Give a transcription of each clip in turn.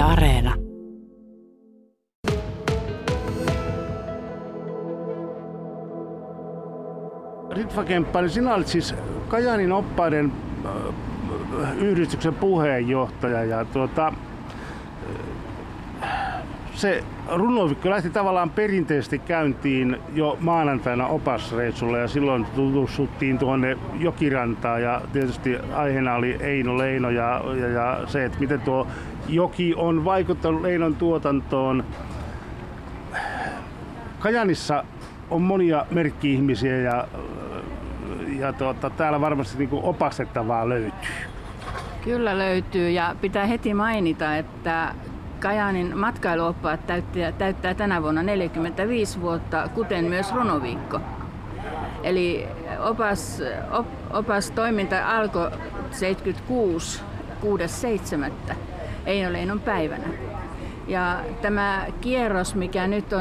Yle Areena. Ritva Kemppainen, sinä olet siis Kajaanin oppaiden yhdistyksen puheenjohtaja ja se runoviikko lähti tavallaan perinteisesti käyntiin jo maanantaina opasreissulla ja silloin tutustuttiin tuonne jokirantaan ja tietysti aiheena oli Eino Leino ja se, että miten tuo joki on vaikuttanut Leinon tuotantoon. Kajaanissa on monia merkki-ihmisiä ja täällä varmasti niinku opastettavaa löytyy. Kyllä löytyy ja pitää heti mainita, että Kajaanin matkailuoppaat täyttää tänä vuonna 45 vuotta, kuten myös runoviikko. Eli opastoiminta alkoi 76. 6.7. Eino Leinon päivänä. Ja tämä kierros, mikä nyt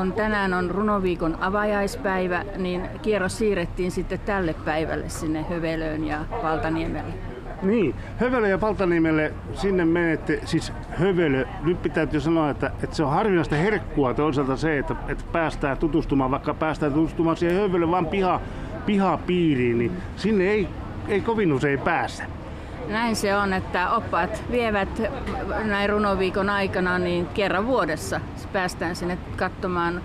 on tänään on runoviikon avajaispäivä, niin kierros siirrettiin sitten tälle päivälle sinne Hövelöön ja Paltaniemelle. Niin, Hövelö ja Paltaniemelle sinne menette, siis Hövelö, nyt pitää sanoa, että se on harvinaista herkkua toisaalta se, että päästään tutustumaan siihen Hövelön vaan pihapiiriin, niin sinne ei kovin usein pääse. Näin se on, että oppaat vievät näin runoviikon aikana niin kerran vuodessa. Päästään sinne katsomaan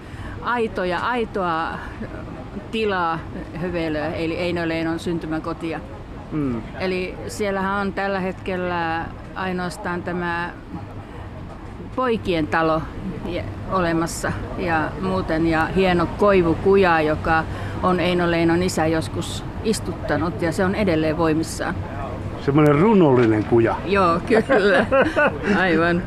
aitoa tilaa Hövelöä, eli Eino Leinon syntymäkotia. Mm. Eli siellähän on tällä hetkellä ainoastaan tämä poikien talo olemassa ja muuten ja hieno koivukuja, joka on Eino Leinon isä joskus istuttanut ja se on edelleen voimissaan. Semmoinen runollinen kuja. Joo, kyllä. Aivan.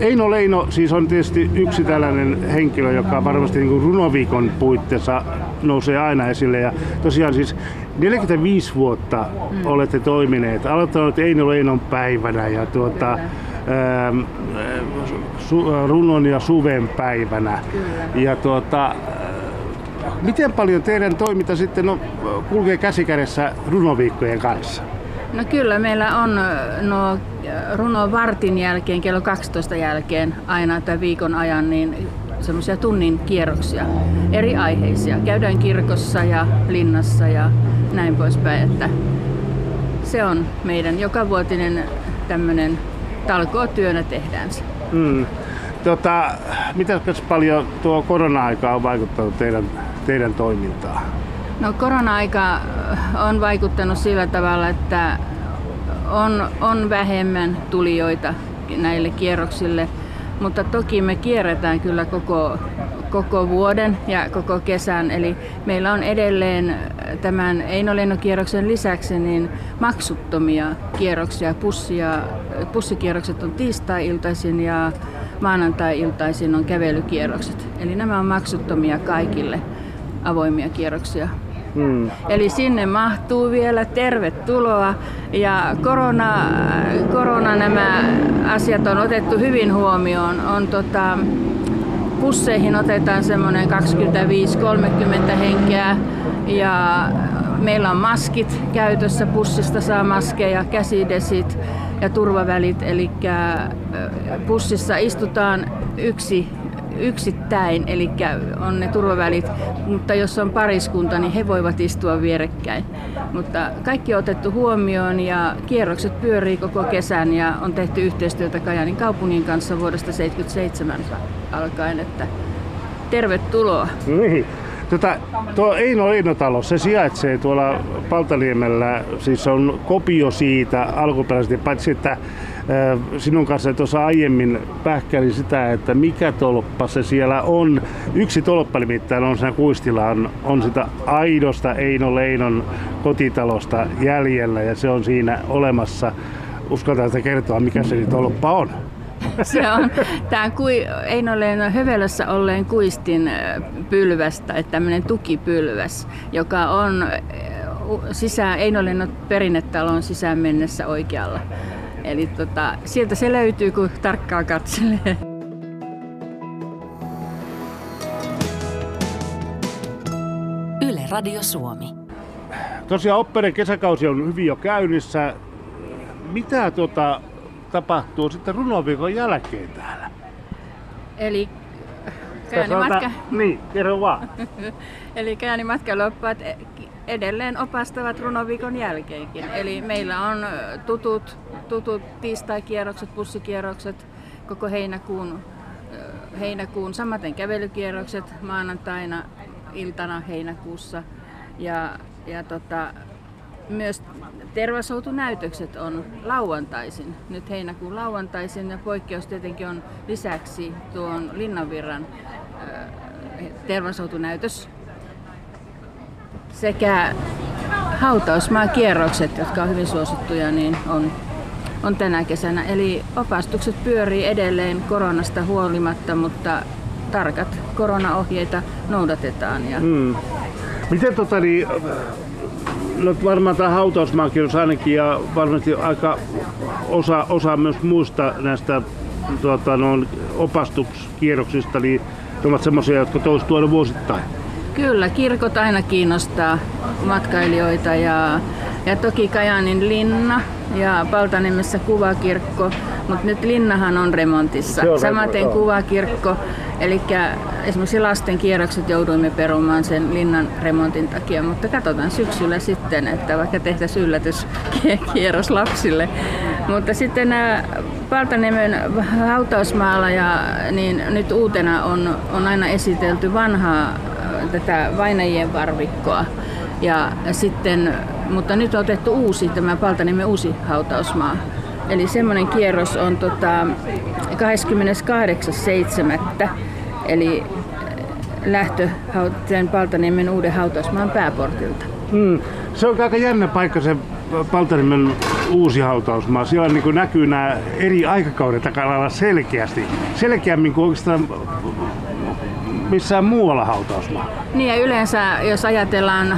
Eino Leino siis on tietysti yksi tällainen henkilö, joka varmasti niin kuin runoviikon puitteissa nousee aina esille. Ja tosiaan siis 45 vuotta olette toimineet. Aloittaneet Eino Leinon päivänä ja runon ja suven päivänä. Kyllä. Ja miten paljon teidän toiminta sitten kulkee käsikädessä runoviikkojen kanssa? No kyllä, meillä on runovartin jälkeen, kello 12 jälkeen aina tämän viikon ajan, niin semmoisia tunnin kierroksia, eri aiheisia. Käydään kirkossa ja linnassa ja näin poispäin, että se on meidän jokavuotinen tämmöinen talkootyönä tehdään se. Mm. Mitäs paljon tuo korona-aika on vaikuttanut teidän toimintaan? No korona-aika on vaikuttanut sillä tavalla, että on vähemmän tulijoita näille kierroksille, mutta toki me kierretään kyllä koko vuoden ja koko kesän. Eli meillä on edelleen tämän Eino Leinon kierroksen lisäksi niin maksuttomia kierroksia. Pussikierrokset on tiistai-iltaisin ja maanantai-iltaisin on kävelykierrokset. Eli nämä on maksuttomia kaikille avoimia kierroksia. Hmm. Eli sinne mahtuu vielä tervetuloa ja korona nämä asiat on otettu hyvin huomioon. Busseihin otetaan semmoinen 25-30 henkeä ja meillä on maskit käytössä, bussista saa maskeja, käsidesit ja turvavälit. Eli bussissa istutaan yksittäin, eli on ne turvavälit, mutta jos on pariskunta, niin he voivat istua vierekkäin. Mutta kaikki on otettu huomioon ja kierrokset pyörii koko kesän ja on tehty yhteistyötä Kajaanin kaupungin kanssa vuodesta 1977 alkaen, että tervetuloa. Niin. Tuo Eino Leino-talo, se sijaitsee tuolla Paltaniemellä, siis on kopio siitä alkuperäisesti, paitsi että sinun kanssa tuossa aiemmin pähkäilin sitä, että mikä tolppa se siellä on. Yksi tolppa nimittäin on siinä kuistilla, on sitä aidosta Eino Leinon kotitalosta jäljellä ja se on siinä olemassa. Uskaltaa sitä kertoa, mikä se tolppa on. Se on tämän Eino Leinon Hövelössä olleen kuistin pylvästä, että tämmöinen tukipylväs, joka on Eino Leinon perinnetalon sisään mennessä oikealla. Eli sieltä se löytyy, kun tarkkaan katselee. Yle Radio Suomi. Tosiaan oppaiden kesäkausi on hyvin jo käynnissä. Mitä tapahtuu sitten runoviikon jälkeen täällä? Eli Kajaanimatka... Niin, kerro vaan. Eli Kajaanimatkailuoppaat edelleen opastavat runoviikon jälkeenkin. Eli meillä on tutut tiistaikierrokset, bussikierrokset koko heinäkuun, samaten kävelykierrokset maanantaina iltana heinäkuussa. Ja myös tervasoutunäytökset on lauantaisin, nyt heinäkuun lauantaisin, ja poikkeus tietenkin on lisäksi tuon Linnanvirran tervasoutunäytös sekä hautausmaakierrokset, jotka on hyvin suosittuja, niin on tänä kesänä. Eli opastukset pyörii edelleen koronasta huolimatta, mutta tarkat koronaohjeita noudatetaan. Ja... Miten varmaan tämä hautausmaakin ainakin, ja varmasti aika osa myös muista näistä opastuskierroksista, niin ne ovat semmoisia, jotka toistuu aina vuosittain. Kyllä, kirkot aina kiinnostaa matkailijoita ja toki Kajaanin linna ja Paltaniemessä kuvakirkko, mutta nyt linnahan on remontissa. Samaten kuvakirkko, eli esimerkiksi lasten kierrokset jouduimme perumaan sen linnan remontin takia, mutta katsotaan syksyllä sitten, että vaikka tehtäisiin yllätyskierros lapsille. Mutta sitten Paltaniemen hautausmaalla niin nyt uutena on aina esitelty vanhaa tätä vainajien varvikkoa. Ja sitten, mutta nyt on otettu tämä Paltaniemen uusi hautausmaa. Eli semmoinen kierros on 28.7. Eli lähtö Paltaniemen uuden hautausmaan pääportilta. Se on aika jännä paikka se Paltaniemen uusi hautausmaa. Siellä niin näkyy nämä eri aikakaudet aika lailla selkeästi. Selkeämmin kuin oikeastaan missään muualla hautausmaalla. Niin, ja yleensä jos ajatellaan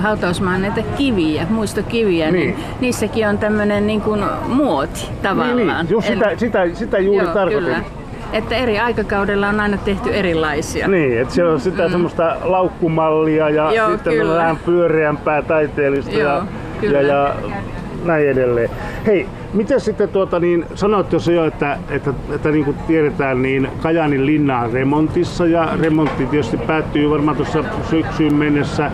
hautausmaan näitä kiviä, muistokiviä, niin niissäkin on tämmöinen niin kuin muoti tavallaan. Niin. Just sitä juuri tarkoitin. Kyllä. Että eri aikakaudella on aina tehty erilaisia. Niin, että siellä on sitä semmoista laukkumallia ja sitten on vähän pyöreämpää taiteellista ja näin edelleen. Hei, miten sitten sanoit jo, että niin kuin tiedetään, niin Kajaanin linna on remontissa ja remontti tietysti päättyy varmaan tuossa syksyyn mennessä.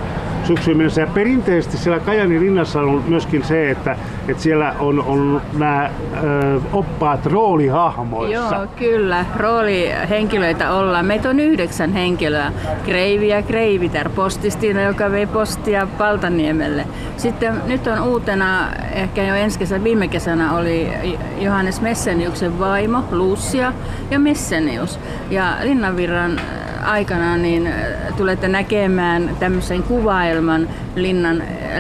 Ja perinteisesti siellä Kajaanin linnassa on ollut myöskin se, että siellä on nämä oppaat roolihahmoissa. Joo, kyllä. Roolihenkilöitä ollaan. Meitä on 9 henkilöä. Kreivi ja Kreivitar, postistiina, joka vei postia Paltaniemelle. Sitten nyt on uutena, ehkä jo viime kesänä oli Johannes Messeniuksen vaimo, Lucia ja Messenius. Ja Linnanvirran aikana niin tulette näkemään tämmöisen kuvaelman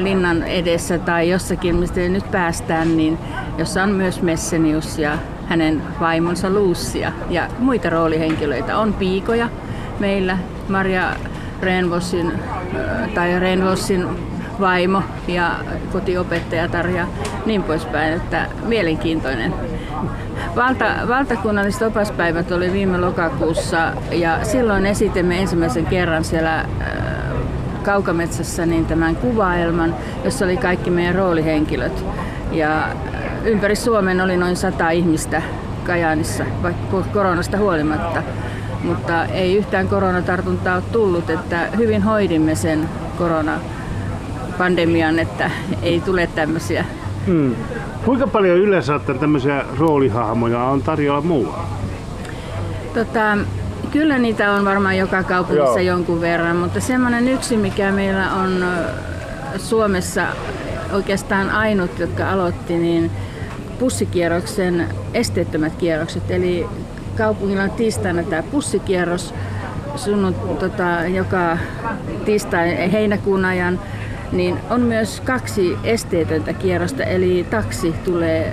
linnan edessä tai jossakin, mistä nyt päästään, niin jossa on myös Messenius ja hänen vaimonsa Lucia ja muita roolihenkilöitä. On piikoja meillä, Maria Reinvosin vaimo ja kotiopettajatar ja niin poispäin, että mielenkiintoinen. Valtakunnalliset opaspäivät oli viime lokakuussa, ja silloin esitimme ensimmäisen kerran siellä Kaukametsässä niin tämän kuvaelman, jossa oli kaikki meidän roolihenkilöt. Ja ympäri Suomen oli noin 100 ihmistä Kajaanissa, vaikka koronasta huolimatta. Mutta ei yhtään koronatartuntaa ole tullut, että hyvin hoidimme sen koronapandemian, että ei tule tämmöisiä. Kuinka paljon yleensä tämmöisiä roolihahmoja on tarjolla muualla? Kyllä niitä on varmaan joka kaupungissa jonkun verran, mutta semmoinen yksi, mikä meillä on Suomessa oikeastaan ainut, jotka aloitti, niin bussikierroksen esteettömät kierrokset. Eli kaupungilla on tiistaina tämä bussikierros, joka tiistai heinäkuun ajan. Niin on myös 2 esteetöntä kierrosta, eli taksi tulee,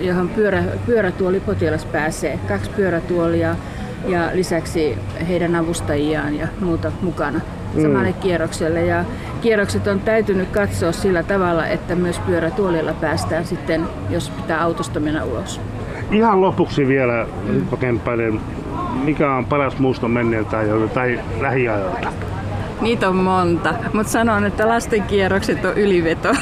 johon pyörätuolipotilas pääsee. 2 pyörätuolia ja lisäksi heidän avustajiaan ja muuta mukana samalle kierrokselle. Ja kierrokset on täytynyt katsoa sillä tavalla, että myös pyörätuolilla päästään sitten, jos pitää autosta mennä ulos. Ihan lopuksi vielä, Ritva Kemppainen, mikä on paras muisto menneeltä ajalta tai lähiajalta? Niitä on monta, mutta sanon, että lasten kierrokset on yliveto.